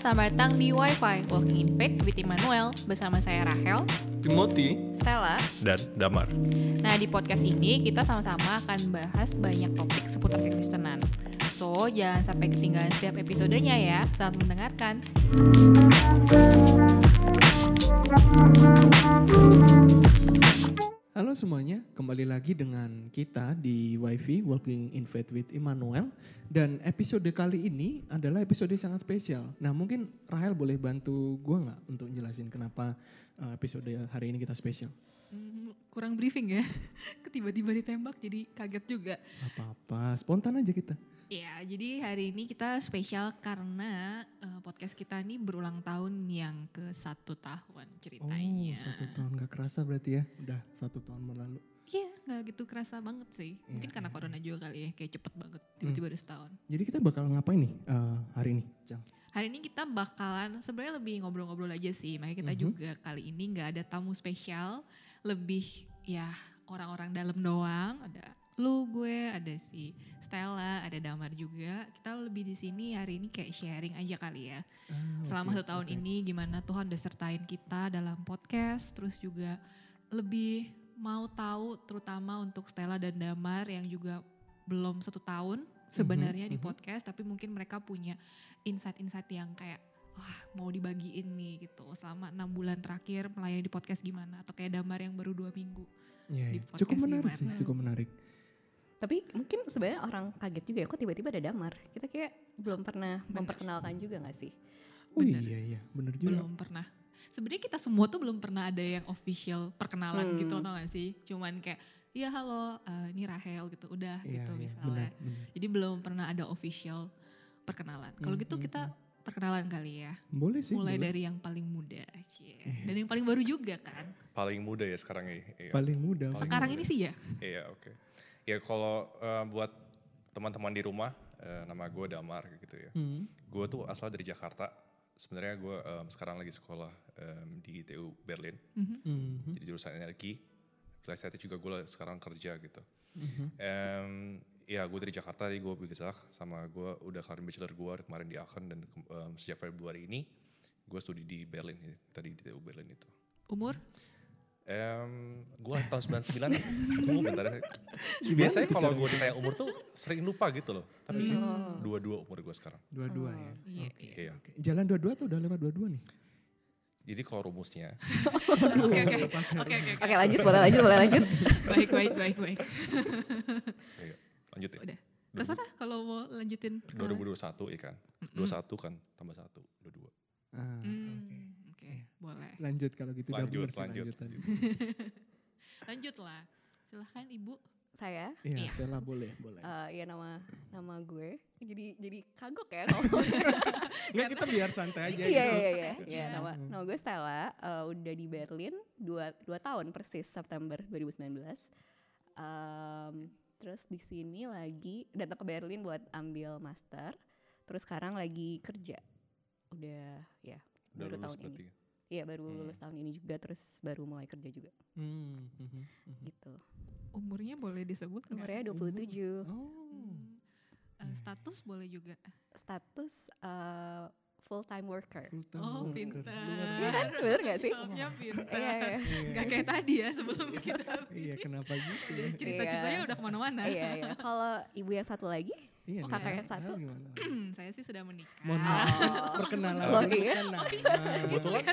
selamat datang di WiFi Walking in Faith with Immanuel bersama saya Rahel, Timothy, Stella, dan Damar. Nah, di podcast ini kita sama-sama akan bahas banyak topik seputar kekristenan. So, jangan sampai ketinggalan setiap episodenya ya. Selamat mendengarkan. Halo semuanya, kembali lagi dengan kita di YV, Working in Faith with Emmanuel. Dan episode kali ini adalah episode sangat spesial. Nah, mungkin Rahel boleh bantu gue gak untuk jelasin kenapa episode hari ini kita spesial? Kurang briefing ya, tiba-tiba ditembak jadi kaget juga. Apa-apa, spontan aja kita. Ya, jadi hari ini kita spesial karena podcast kita ini berulang tahun yang ke-1 tahun ceritanya. Oh, 1 tahun gak kerasa berarti ya, udah 1 tahun berlalu. Iya, gak gitu kerasa banget sih. Mungkin karena corona juga kali ya, kayak cepet banget, tiba-tiba udah setahun. Jadi kita bakal ngapain nih hari ini, Jang? Hari ini kita bakalan sebenarnya lebih ngobrol-ngobrol aja sih. Makanya kita juga kali ini gak ada tamu spesial. Lebih ya orang-orang dalam doang. Ada lu, gue, ada si Stella, ada Damar juga. Kita lebih di sini hari ini kayak sharing aja kali ya. Selama 1 tahun ini gimana Tuhan udah sertain kita dalam podcast. Terus juga lebih mau tahu terutama untuk Stella dan Damar yang juga belum 1 tahun. Sebenarnya di podcast, tapi mungkin mereka punya insight-insight yang kayak mau dibagiin nih gitu. Selama 6 bulan terakhir melayani di podcast gimana, atau kayak Damar yang baru 2 minggu di podcast cukup menarik gimana. Tapi mungkin sebenarnya orang kaget juga ya, kok tiba-tiba ada Damar. Kita kayak belum pernah memperkenalkan juga gak sih? Bener juga. Belum pernah. Sebenarnya kita semua tuh belum pernah ada yang official perkenalan gitu, tau gak sih? Cuman kayak iya halo, ini Rahel gitu, udah gitu misalnya. Benar. Jadi belum pernah ada official perkenalan. Kalau gitu kita perkenalan kali ya. Boleh sih. Mulai dari yang paling muda. Dan yang paling baru juga kan. Paling muda ya sekarang ya. Paling muda. Ini sih ya. Iya oke. Ya kalau buat teman-teman di rumah, nama gue Damar gitu ya. Gue tuh asal dari Jakarta. Sebenarnya gue sekarang lagi sekolah di TU Berlin. Jadi jurusan energi. Saya juga gue sekarang kerja gitu. Ya gue dari Jakarta, gue bergesak sama gue udah kelar bachelor gue kemarin di Aachen. Dan sejak Februari ini gue studi di Berlin, tadi di TU Berlin itu. Umur? Gue tahun 99, tunggu bentar ya. Biasanya kalau gue ditanya umur tuh sering lupa gitu loh. Tapi 22 umur gue sekarang. 22 ya? Oke. Jalan 22 atau udah lewat 22 nih? Jadi kalau rumusnya. Oke, lanjut. Baik. Ayo, lanjut ya. Udah. Terserah kalau mau lanjutin. 2021 ya kan. 21 kan tambah 1, 22. Oke, boleh. Lanjut kalau gitu. Lanjut. Lanjutlah. Silakan Ibu. Saya? Iya, Stella boleh. Ya nama gue. Jadi kagok ya kalau. Enggak, kita biar santai aja gitu. Iya. Nama gue Stella, udah di Berlin 2 tahun persis, September 2019. Terus di sini lagi datang ke Berlin buat ambil master. Terus sekarang lagi kerja. Udah baru tahun ini. Iya, baru lulus tahun ini juga, terus baru mulai kerja juga. Gitu. Umurnya boleh disebut? Umurnya 27. Status boleh juga? Status full-time worker. Pintar. Iya kan, bener gak sih? Jawabnya pintar. Gak kayak tadi ya sebelum kita. Iya, kenapa gitu? Cerita-ceritanya udah kemana-mana. Iya. Kalau ibu yang satu lagi? Iya, kakak yang satu? Saya sih sudah menikah. Perkenalan. Kebetulan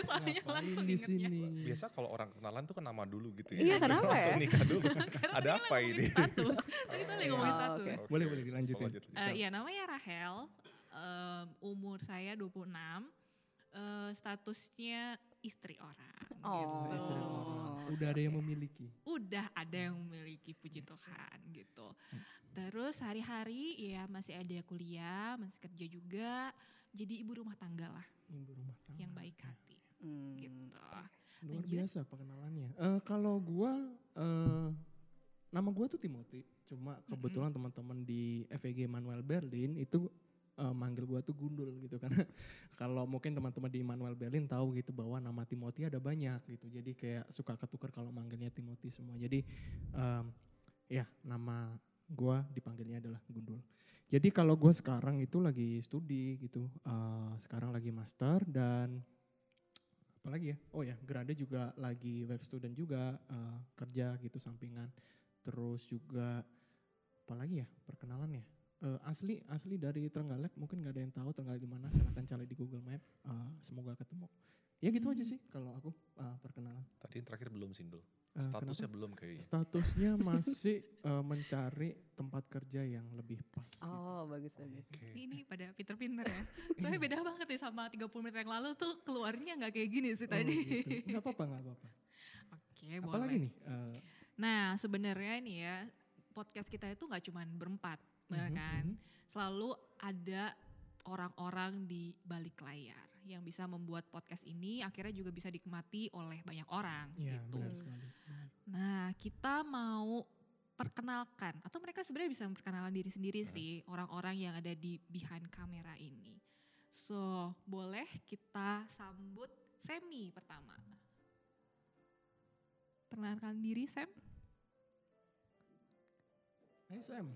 langsung ingetnya. Biasa kalau orang kenalan tuh kan nama dulu gitu ya. Iya, kenapa ya? Langsung nikah dulu. Ada apa ini? Status. Tadi kita lagi ngomongin status. Boleh dilanjutin. Iya, namanya Rahel. Umur saya 26, statusnya istri orang. Istri orang. Udah ada yang memiliki? Udah ada yang memiliki, puji Tuhan gitu. Terus hari-hari ya masih ada kuliah, masih kerja juga. Jadi ibu rumah tangga lah. Ibu rumah tangga. Yang baik hati gitu. Luar biasa perkenalannya. Kalau gue, nama gue tuh Timothy. Cuma kebetulan teman-teman di FEG Immanuel Berlin itu manggil gue tuh Gundul gitu kan. Kalau mungkin teman-teman di Immanuel Berlin tahu gitu bahwa nama Timothy ada banyak gitu. Jadi kayak suka ketukar kalau manggilnya Timothy semua. Jadi ya nama gue dipanggilnya adalah Gundul. Jadi kalau gue sekarang itu lagi studi gitu, sekarang lagi master dan apalagi ya, oh ya Grade juga lagi work student juga, kerja gitu sampingan. Terus juga apalagi ya perkenalannya, asli dari Trenggalek, mungkin gak ada yang tahu Trenggalek di mana, silahkan cari di Google Map, semoga ketemu. Ya gitu aja sih kalau aku perkenalan. Tadi terakhir belum Sindul. Statusnya kenapa? Belum kayaknya. Statusnya masih mencari tempat kerja yang lebih pas. Oh gitu. Bagus. Okay. Ini pada pinter-pinter ya. Soalnya beda banget nih sama 30 menit yang lalu tuh keluarnya gak kayak gini sih tadi. Gitu. Gak apa-apa. Oke, boleh. Apalagi nih? Nah sebenarnya ini ya, podcast kita itu gak cuma berempat. Bener kan? Selalu ada orang-orang di balik layar yang bisa membuat podcast ini akhirnya juga bisa dinikmati oleh banyak orang ya, gitu. Benar sekali. Nah, kita mau perkenalkan atau mereka sebenarnya bisa memperkenalkan diri sendiri sih, orang-orang yang ada di behind kamera ini. So, boleh kita sambut Semi pertama. Perkenalkan diri, Sam. Hai, Sam.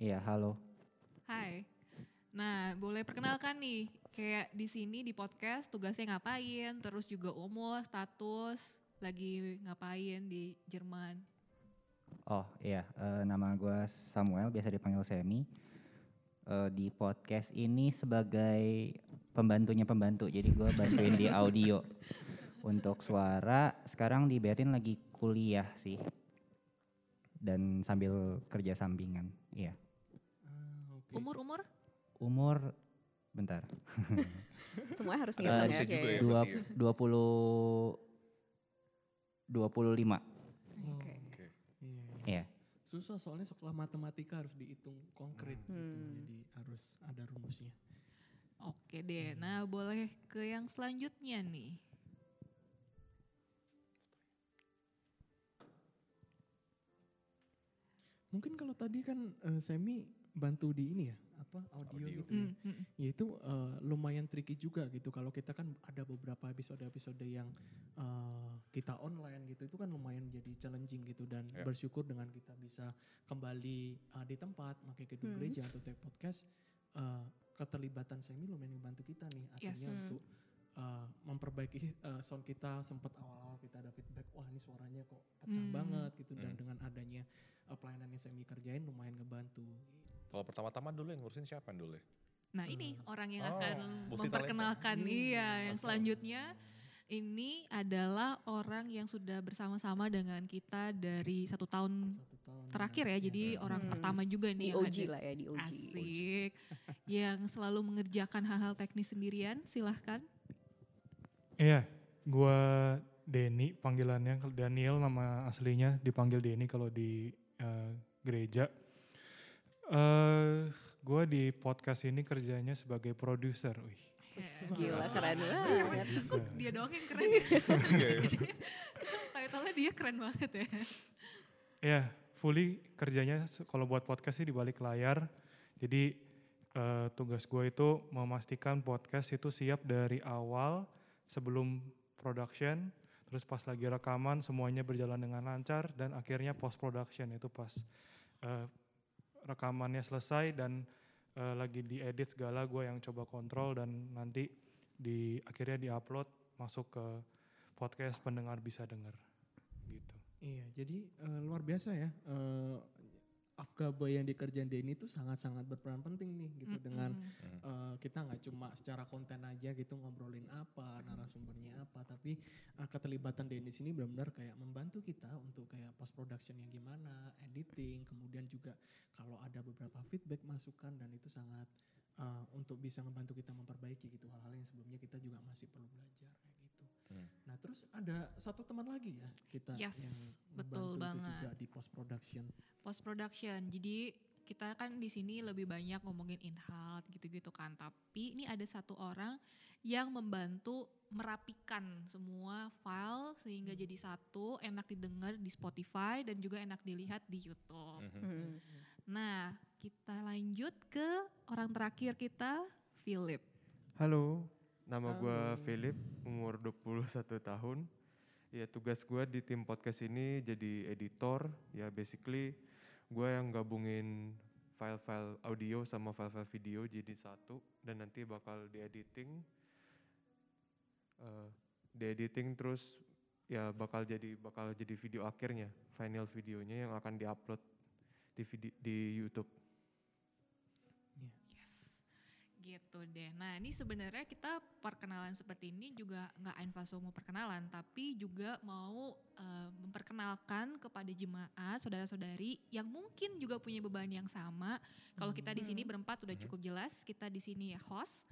Iya, halo. Hai. Nah, boleh perkenalkan nih, kayak di sini di podcast tugasnya ngapain, terus juga umur, status, lagi ngapain di Jerman. Oh iya, nama gue Samuel, biasa dipanggil Semi. Di podcast ini sebagai pembantunya pembantu, jadi gue bantuin di audio. Untuk suara, sekarang di Berlin lagi kuliah sih. Dan sambil kerja sampingan, iya. Okay. Umur, bentar. Semuanya harus ngitung ya. Kayak 25. Oke. Iya. Susah soalnya sekolah matematika harus dihitung konkret gitu. Jadi harus ada rumusnya. Oke deh, nah boleh ke yang selanjutnya nih. Mungkin kalau tadi kan Semi bantu di ini ya, apa audio. Gitu. Ya itu lumayan tricky juga gitu. Kalau kita kan ada beberapa episode-episode yang kita online gitu, itu kan lumayan jadi challenging gitu. Dan bersyukur dengan kita bisa kembali di tempat, pakai gedung gereja atau take podcast, keterlibatan Semi lumayan membantu kita nih. Artinya untuk memperbaiki sound kita, sempat awal-awal kita ada feedback, wah ini suaranya kok pecah banget gitu. Dan dengan adanya pelayanan yang Semi kerjain lumayan ngebantu. Kalau pertama-tama dulu yang ngurusin siapa dulu ya? Nah ini orang yang akan memperkenalkan yang selanjutnya. Ini adalah orang yang sudah bersama-sama dengan kita dari satu tahun terakhir ya. Jadi orang pertama juga nih. Di OG lah ya, di OG. Asik. Yang selalu mengerjakan hal-hal teknis sendirian, silahkan. Iya, gue Denny panggilannya, Daniel nama aslinya, dipanggil Denny kalau di gereja. Gue di podcast ini kerjanya sebagai produser. Gila, keren banget. Dia doang yang keren ya. Title-nya dia keren banget ya. Iya, fully kerjanya kalau buat podcast sih di balik layar. Jadi tugas gue itu memastikan podcast itu siap dari awal, sebelum production, terus pas lagi rekaman semuanya berjalan dengan lancar dan akhirnya post production itu pas rekamannya selesai dan lagi diedit segala gue yang coba kontrol dan nanti di akhirnya diupload masuk ke podcast pendengar bisa dengar gitu. Iya, jadi luar biasa ya. Afgaba yang dikerjain Denny itu sangat-sangat berperan penting nih gitu dengan kita nggak cuma secara konten aja gitu ngobrolin apa, narasumbernya apa, tapi keterlibatan Denny sini benar-benar kayak membantu kita untuk kayak post production yang gimana, editing, kemudian juga kalau ada beberapa feedback masukan dan itu sangat untuk bisa membantu kita memperbaiki gitu hal-hal yang sebelumnya kita juga masih perlu belajar kayak gitu. Nah terus ada satu teman lagi ya kita yang membantu juga di post production. Post production, jadi kita kan di sini lebih banyak ngomongin in-house gitu-gitu kan, tapi ini ada satu orang yang membantu merapikan semua file sehingga jadi satu, enak didengar di Spotify dan juga enak dilihat di YouTube. Nah kita lanjut ke orang terakhir kita, Philip. Halo, nama gue Philip, umur 21 tahun. Ya tugas gue di tim podcast ini jadi editor, ya basically gue yang gabungin file-file audio sama file-file video jadi satu dan nanti bakal di editing terus ya bakal jadi video akhirnya, final videonya yang akan diupload di YouTube. Gitu deh. Nah ini sebenarnya kita perkenalan seperti ini juga gak info mau perkenalan, tapi juga mau memperkenalkan kepada jemaat, saudara-saudari yang mungkin juga punya beban yang sama. Kalau kita di sini berempat udah cukup jelas, kita di sini ya host,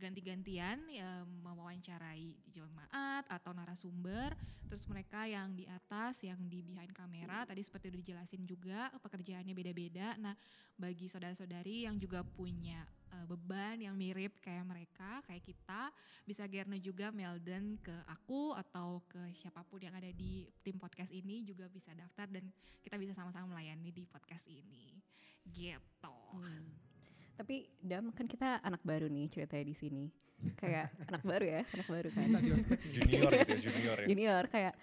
ganti-gantian ya, mewawancarai jemaat atau narasumber, terus mereka yang di atas, yang di behind kamera, tadi seperti udah dijelasin juga pekerjaannya beda-beda. Nah bagi saudara-saudari yang juga punya beban yang mirip kayak mereka, kayak kita, bisa gerne juga Melden ke aku atau ke siapapun yang ada di tim podcast ini juga bisa daftar dan kita bisa sama-sama melayani di podcast ini. Gitu. Tapi Dam, kan kita anak baru nih ceritanya di sini. Kayak anak baru kan. Junior kayak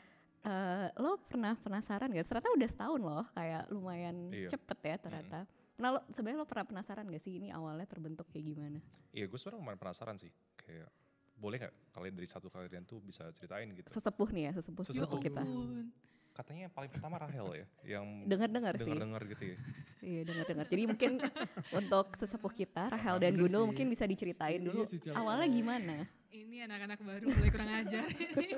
lo pernah penasaran gak? Ternyata udah setahun loh, kayak lumayan cepet ya ternyata. Nah sebenarnya lo pernah penasaran gak sih ini awalnya terbentuk kayak gimana? Iya gue sebenarnya lumayan penasaran sih. Kayak boleh gak kalian dari satu kalian tuh bisa ceritain gitu. Sesepuh nih ya, sesepuh kita. Katanya yang paling pertama Rahel ya, yang dengar-dengar gitu ya. Iya dengar-dengar. Jadi mungkin untuk sesepuh kita Rahel dan Guno mungkin bisa diceritain dulu awalnya gimana. Ini anak-anak baru mulai kurang ajar ini.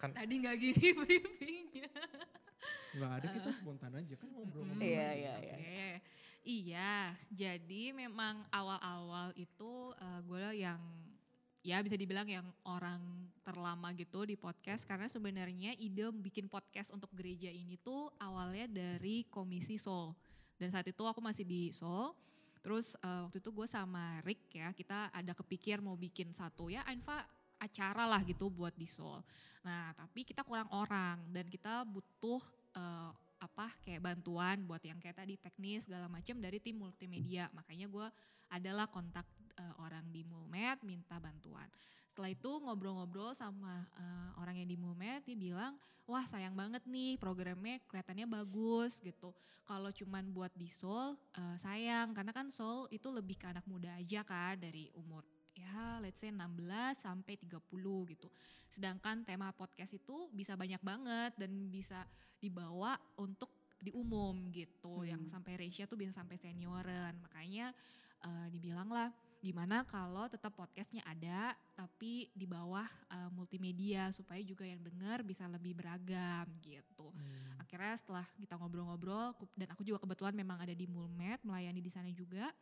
Kan, tadi nggak gini briefingnya. Nggak ada, kita spontan aja kan ngobrol. Iya. Jadi memang awal-awal itu gue yang ya bisa dibilang yang orang terlama gitu di podcast, karena sebenarnya ide bikin podcast untuk gereja ini tuh awalnya dari komisi Soul. Dan saat itu aku masih di Soul, terus waktu itu gue sama Rick ya, kita ada kepikir mau bikin satu ya Ainfa acara lah gitu buat di Soul. Nah tapi kita kurang orang dan kita butuh kayak bantuan buat yang kayak tadi teknis segala macam dari tim multimedia. Makanya gue adalah kontak orang di Mulmed minta bantuan. Setelah itu ngobrol-ngobrol sama orang yang di Mulmed, dia bilang, wah sayang banget nih programnya kelihatannya bagus gitu. Kalau cuman buat di Soul sayang, karena kan Soul itu lebih ke anak muda aja kan dari umur ya let's say 16 sampai 30 gitu. Sedangkan tema podcast itu bisa banyak banget dan bisa dibawa untuk di umum gitu. Yang sampai Resia tuh bisa sampai senioran, makanya dibilang lah gimana kalau tetap podcastnya ada tapi di bawah multimedia supaya juga yang dengar bisa lebih beragam gitu. Akhirnya setelah kita ngobrol-ngobrol dan aku juga kebetulan memang ada di Mulmed melayani di sana juga,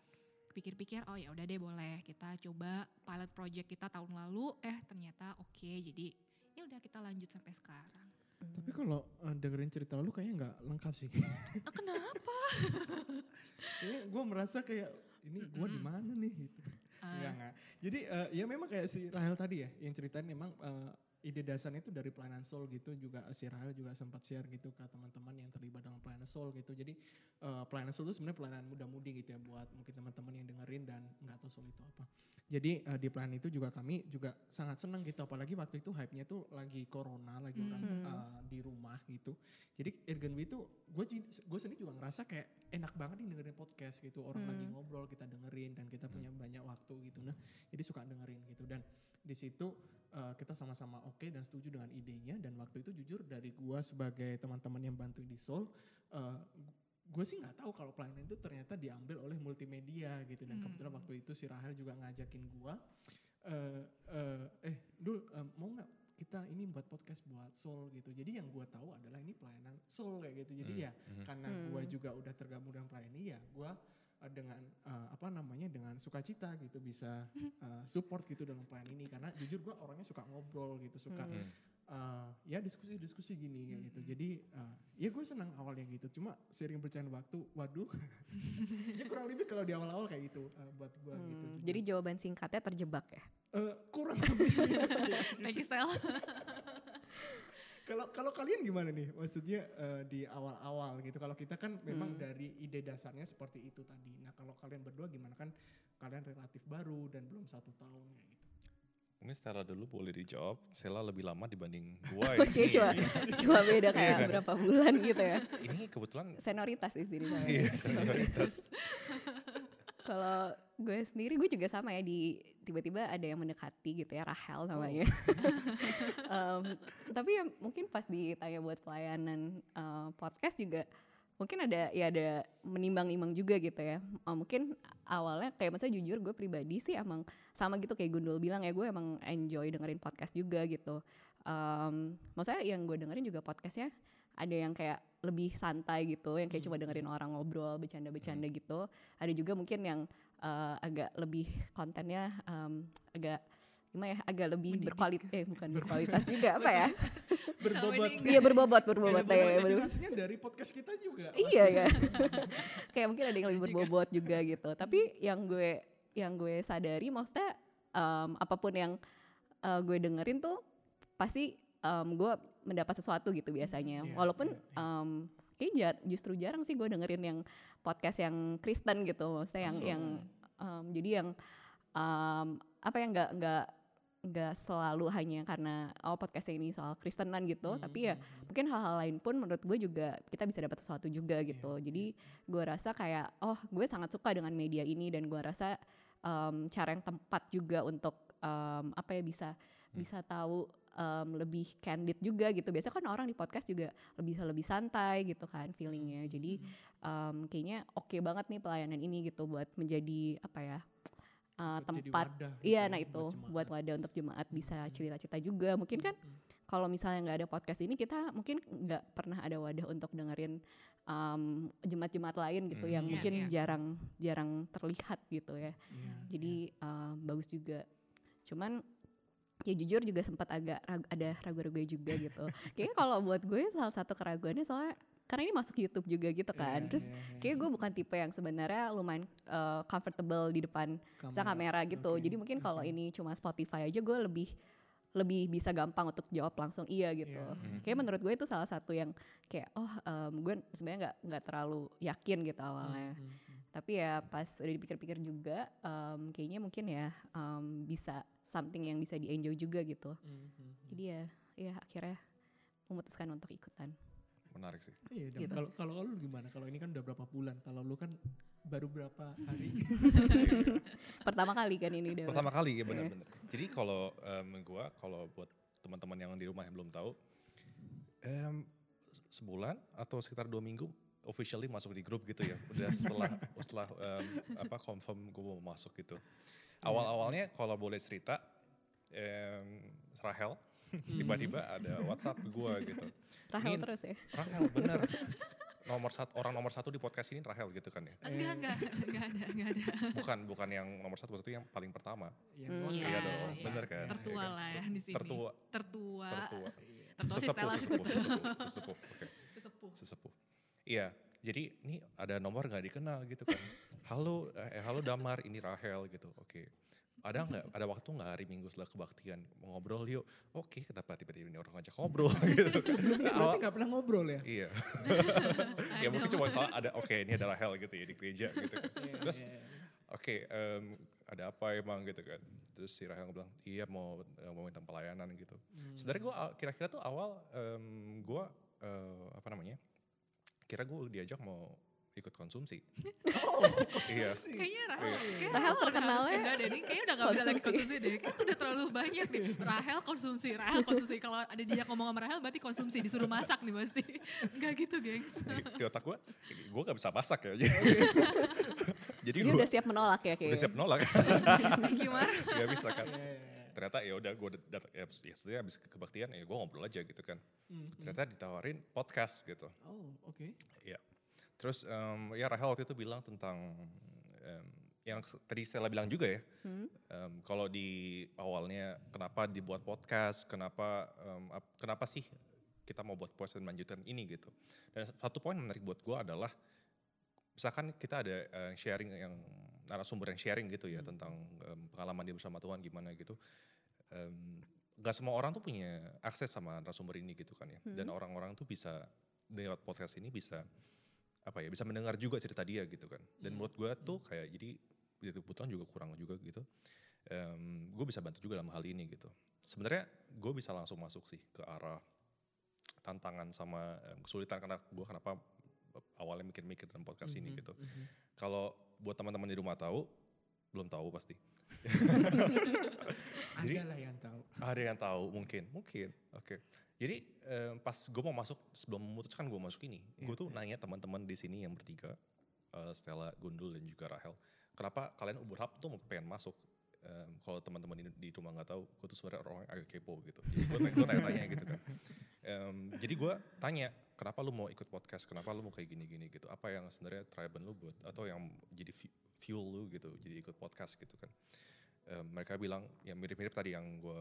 pikir-pikir oh ya udah deh boleh kita coba pilot project kita tahun lalu, ternyata oke, jadi ya udah kita lanjut sampai sekarang. Tapi kalau dengerin cerita lu kayaknya nggak lengkap sih. Kenapa? Gue merasa kayak ini gue di mana nih gitu. Enggak. Jadi ya memang kayak si Rahel tadi ya yang ceritain, memang ide dasarnya itu dari pelayanan Soul gitu, juga si Rahel juga sempat share gitu ke teman-teman yang terlibat dalam pelayanan Soul gitu. Jadi pelayanan Soul itu sebenarnya pelayanan muda-mudi gitu ya buat mungkin teman-teman yang dengerin dan nggak tahu Soul itu apa. Jadi di pelayanan itu juga kami juga sangat senang gitu, apalagi waktu itu hype-nya tuh lagi corona, lagi orang di rumah gitu. Jadi Ergenwi itu gue sendiri juga ngerasa kayak enak banget nih dengerin podcast gitu, orang lagi ngobrol kita dengerin dan kita punya banyak waktu gitu. Nah jadi suka dengerin gitu dan di situ kita sama-sama oke dan setuju dengan idenya. Dan waktu itu jujur dari gue sebagai teman-teman yang bantu di Soul, gue sih gak tahu kalau pelayanan itu ternyata diambil oleh multimedia gitu. Dan kebetulan waktu itu si Rahel juga ngajakin gue, mau gak kita ini buat podcast buat Soul gitu. Jadi yang gue tahu adalah ini pelayanan Soul kayak gitu. Jadi karena gue juga udah tergabung dengan pelayanan ini ya gue dengan dengan sukacita gitu bisa support gitu dalam plan ini, karena jujur gue orangnya suka ngobrol gitu, suka diskusi-diskusi gini kayak gitu. Jadi ya gue senang awalnya gitu, cuma sering berjalan waktu ya kurang lebih kalau di awal-awal kayak gitu buat gue gitu. Jadi jawaban singkatnya terjebak ya? Kurang lebih thank you Sel. Kalau kalian gimana nih? Maksudnya di awal-awal gitu. Kalau kita kan memang dari ide dasarnya seperti itu tadi. Nah kalau kalian berdua gimana, kan kalian relatif baru dan belum 1 tahun kayak gitu. Ini Stella dulu boleh dijawab, Stella lebih lama dibanding gua. Oke, cuma beda kayak kan? Berapa bulan gitu ya. Ini kebetulan senioritas di sini. Iya, senioritas. Kalau gue sendiri, gue juga sama ya, di tiba-tiba ada yang mendekati gitu ya, Rahel namanya. Tapi ya mungkin pas ditanya buat pelayanan podcast juga, mungkin ada menimbang-nimbang juga gitu ya. Mungkin awalnya kayak maksudnya jujur gue pribadi sih emang sama gitu kayak Gundul bilang ya, gue emang enjoy dengerin podcast juga gitu. Maksudnya yang gue dengerin juga podcastnya ada yang kayak lebih santai gitu, yang kayak cuma dengerin orang ngobrol, bercanda-bercanda gitu. Ada juga mungkin yang agak lebih kontennya agak gimana ya, agak lebih berkualitas, bukan berkualitas juga apa ya. Berbobot. Iya berbobot. Inspirasinya dari podcast kita juga. Iya ya. Kayak mungkin ada yang lebih berbobot juga gitu. Tapi yang gue sadari maksudnya apapun yang gue dengerin tuh pasti gue mendapat sesuatu gitu biasanya. Walaupun kayaknya justru jarang sih gue dengerin yang podcast yang Kristen gitu. Maksudnya yang nggak selalu hanya karena podcast ini soal Kristenan gitu, tapi ya mungkin hal-hal lain pun menurut gue juga kita bisa dapat sesuatu juga gitu. Jadi gue rasa kayak gue sangat suka dengan media ini, dan gue rasa cara yang tepat juga untuk bisa tahu lebih candid juga gitu. Biasanya kan orang di podcast juga lebih santai gitu kan feelingnya. Jadi kayaknya oke banget nih pelayanan ini gitu buat menjadi tempat wadah, iya nah itu buat wadah untuk jemaat bisa cerita-cerita juga mungkin kan. Kalau misalnya nggak ada podcast ini, kita mungkin nggak pernah ada wadah untuk dengerin jemaat-jemaat lain gitu yang mungkin jarang terlihat gitu ya. Jadi bagus juga, cuman ya jujur juga sempat agak ada ragu-ragu juga gitu. Kayaknya kalau buat gue salah satu keraguannya soalnya karena ini masuk YouTube juga gitu kan, terus kayaknya gue bukan tipe yang sebenarnya lumayan comfortable di depan kamera gitu, jadi mungkin kalau ini cuma Spotify aja gue lebih bisa gampang untuk jawab langsung iya gitu. Kayaknya menurut gue itu salah satu yang kayak gue sebenarnya nggak terlalu yakin gitu awalnya, tapi ya pas udah dipikir-pikir juga kayaknya mungkin ya bisa something yang bisa di-enjoy juga gitu. Jadi ya akhirnya memutuskan untuk ikutan. Menarik sih. Iya, gitu. Kalau lu gimana? Kalau ini kan udah berapa bulan? Kalau lu kan baru berapa hari? Pertama kali kan ini. Pertama kali ya benar-benar. Jadi kalau gue, kalau buat teman-teman yang di rumah yang belum tahu, sebulan atau sekitar 2 minggu officially masuk di grup gitu ya. Udah setelah confirm gue mau masuk gitu. Awal-awalnya kalau boleh cerita, Rahel tiba-tiba ada WhatsApp gue gitu. Rahel ini, terus ya? Rahel bener. Orang nomor satu di podcast ini Rahel gitu kan ya? Enggak ada. Bukan yang nomor satu, maksudnya yang paling pertama. Iya dong, bener kan? Tertua lah ya di sini. Tertua. Sesepuh. Iya, jadi ini ada nomor gak dikenal gitu kan. Halo Damar, ini Rahel gitu, oke. Ada nggak? Ada waktu nggak hari Minggu setelah kebaktian ngobrol yuk? Oke, kenapa tiba-tiba ini orang ngajak ngobrol gitu? Sebelumnya berarti nggak pernah ngobrol ya? Iya. Ya mungkin cuma salah ada. Oke, ini ada Rahel gitu ya di gereja gitu. Terus oke, ada apa emang gitu kan? Terus si Rahel bilang iya mau minta pelayanan gitu. Sebenarnya gue kira-kira tuh awal kira gue diajak mau ikut konsumsi. Konsumsi. Kayaknya Rahel terkenalnya. Kayaknya udah gak bisa lagi konsumsi deh. Kayaknya udah terlalu banyak nih. Rahel konsumsi. Kalau ada dia ngomong sama Rahel berarti konsumsi. Disuruh masak nih pasti. Gak gitu gengs. Di otak gue gak bisa masak ya. Jadi gue udah siap menolak ya kayaknya. Gimana? Gak bisa kan. Ternyata ya udah gue datang ya habis kebaktian ya gue ngobrol aja gitu kan. Ternyata ditawarin podcast gitu. Oh oke. Iya. Terus Rahel waktu itu bilang tentang yang tadi Stella bilang juga ya, kalau di awalnya kenapa dibuat podcast, kenapa sih kita mau buat podcast lanjutan ini gitu. Dan satu poin menarik buat gue adalah misalkan kita ada sharing yang narasumber yang sharing gitu ya tentang pengalaman dia bersama Tuhan gimana gitu. Gak semua orang tuh punya akses sama narasumber ini gitu kan ya. Dan orang-orang tuh bisa lewat podcast ini bisa mendengar juga cerita dia gitu kan. Dan menurut gue tuh kayak jadi kebutuhan juga kurang juga gitu. gue bisa bantu juga dalam hal ini gitu. Sebenarnya gue bisa langsung masuk sih ke arah tantangan sama kesulitan, karena gue kenapa awalnya mikir-mikir dalam podcast ini gitu. Kalau buat teman-teman di rumah tahu, belum tahu pasti. Jadi, ada lah yang tahu. Ada yang tahu mungkin. Oke. Jadi pas gue mau masuk, sebelum memutuskan gue masuk ini, gue tuh nanya teman-teman di sini yang bertiga, Stella, Gundul dan juga Rahel, kenapa kalian Ubur Hub tuh pengen masuk? Kalau teman-teman di rumah nggak tahu, gue tuh sebenarnya orang agak kepo gitu. Jadi gue tanya-tanya gitu kan. Jadi gue tanya, kenapa lu mau ikut podcast? Kenapa lu mau kayak gini-gini gitu? Apa yang sebenarnya triben lu buat? Atau yang jadi fuel lu gitu, jadi ikut podcast gitu kan? Mereka bilang yang mirip-mirip tadi yang gue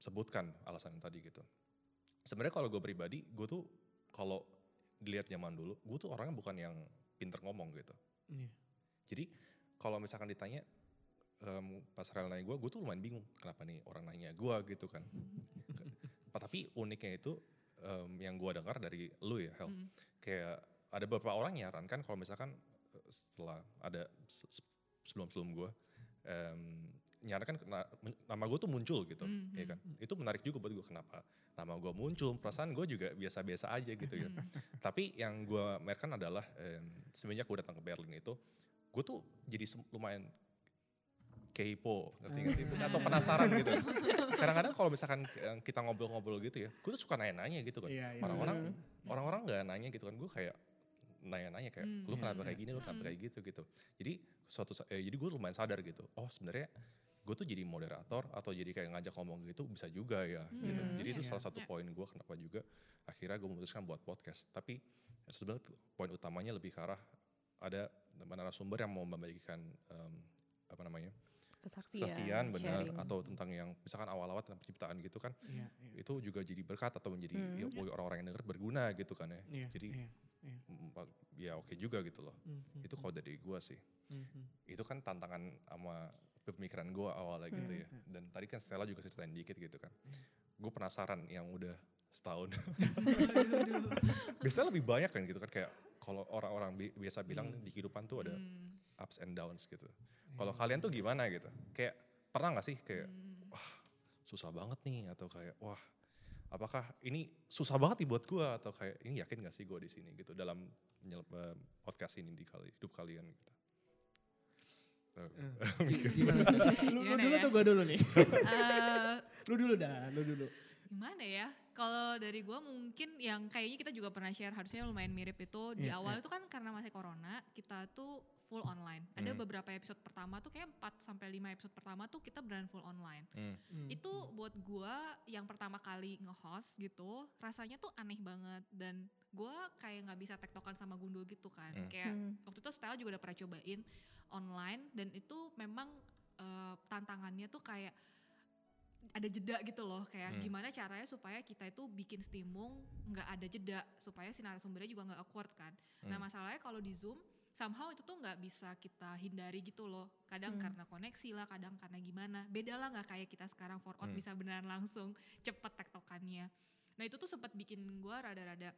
sebutkan alasan yang tadi gitu. Sebenarnya kalau gue pribadi, gue tuh kalau dilihat zaman dulu, gue tuh orangnya bukan yang pinter ngomong gitu. Yeah. Jadi kalau misalkan ditanya, pas Rel nanya gue tuh lumayan bingung kenapa nih orang nanya gue gitu kan. Tapi uniknya itu yang gue dengar dari lu ya Hel, kayak ada beberapa orang nyarankan kalau misalkan setelah ada sebelum gue nyarankan nama gue tuh muncul gitu, ya kan. Itu menarik juga buat gue, kenapa nama gue muncul, perasaan gue juga biasa-biasa aja gitu ya. Tapi yang gue merkan adalah semenjak gue datang ke Berlin itu, gue tuh jadi lumayan kepo, ngerti gak sih? Atau penasaran gitu. Kadang-kadang kalau misalkan kita ngobrol-ngobrol gitu ya, gue tuh suka nanya-nanya gitu kan. Yeah, yeah. Orang-orang gak nanya gitu kan, gue kayak nanya-nanya kayak, lu kenapa kayak gini, lu kenapa kayak gitu gitu. Jadi jadi gue lumayan sadar gitu, oh sebenarnya gue tuh jadi moderator atau jadi kayak ngajak ngomong gitu bisa juga ya gitu. Jadi itu salah satu poin gue kenapa juga akhirnya gue memutuskan buat podcast. Tapi sebenarnya poin utamanya lebih ke arah ada narasumber yang mau membagikan kesaksian benar, sharing. Atau tentang yang misalkan awal-awal tentang penciptaan gitu kan, itu juga jadi berkat atau menjadi orang-orang yang denger berguna gitu kan ya. Ya oke juga gitu loh. Itu kalau dari gue sih, itu kan tantangan sama pemikiran gue awalnya gitu ya. Dan tadi kan Stella juga ceritain dikit gitu kan, gue penasaran yang udah setahun. Biasanya lebih banyak kan gitu kan, kayak kalau orang-orang biasa bilang di kehidupan tuh ada ups and downs gitu. Kalau kalian tuh gimana gitu? Kayak pernah gak sih kayak wah susah banget nih, atau kayak wah apakah ini susah banget nih buat gue, atau kayak ini yakin gak sih gue di sini gitu dalam podcast ini di hidup kalian gitu. Lu dulu. Gimana ya? Kalau dari gue mungkin yang kayaknya kita juga pernah share, harusnya lumayan mirip itu di awal itu kan karena masih corona, kita tuh full online. Ada beberapa episode pertama tuh kayak 4-5 episode pertama tuh kita beneran full online. Itu buat gue yang pertama kali nge-host gitu, rasanya tuh aneh banget. Dan gue kayak gak bisa tektokan sama Gundul gitu kan. Kayak waktu itu Stella juga udah pernah cobain online, dan itu memang tantangannya tuh kayak ada jeda gitu loh, kayak gimana caranya supaya kita itu bikin stimung nggak ada jeda supaya si narasumbernya juga nggak awkward kan. Nah masalahnya kalau di Zoom somehow itu tuh nggak bisa kita hindari gitu loh, kadang karena koneksi lah, kadang karena gimana, beda lah nggak kayak kita sekarang for out bisa beneran langsung cepet tektokannya. Nah itu tuh sempat bikin gue rada-rada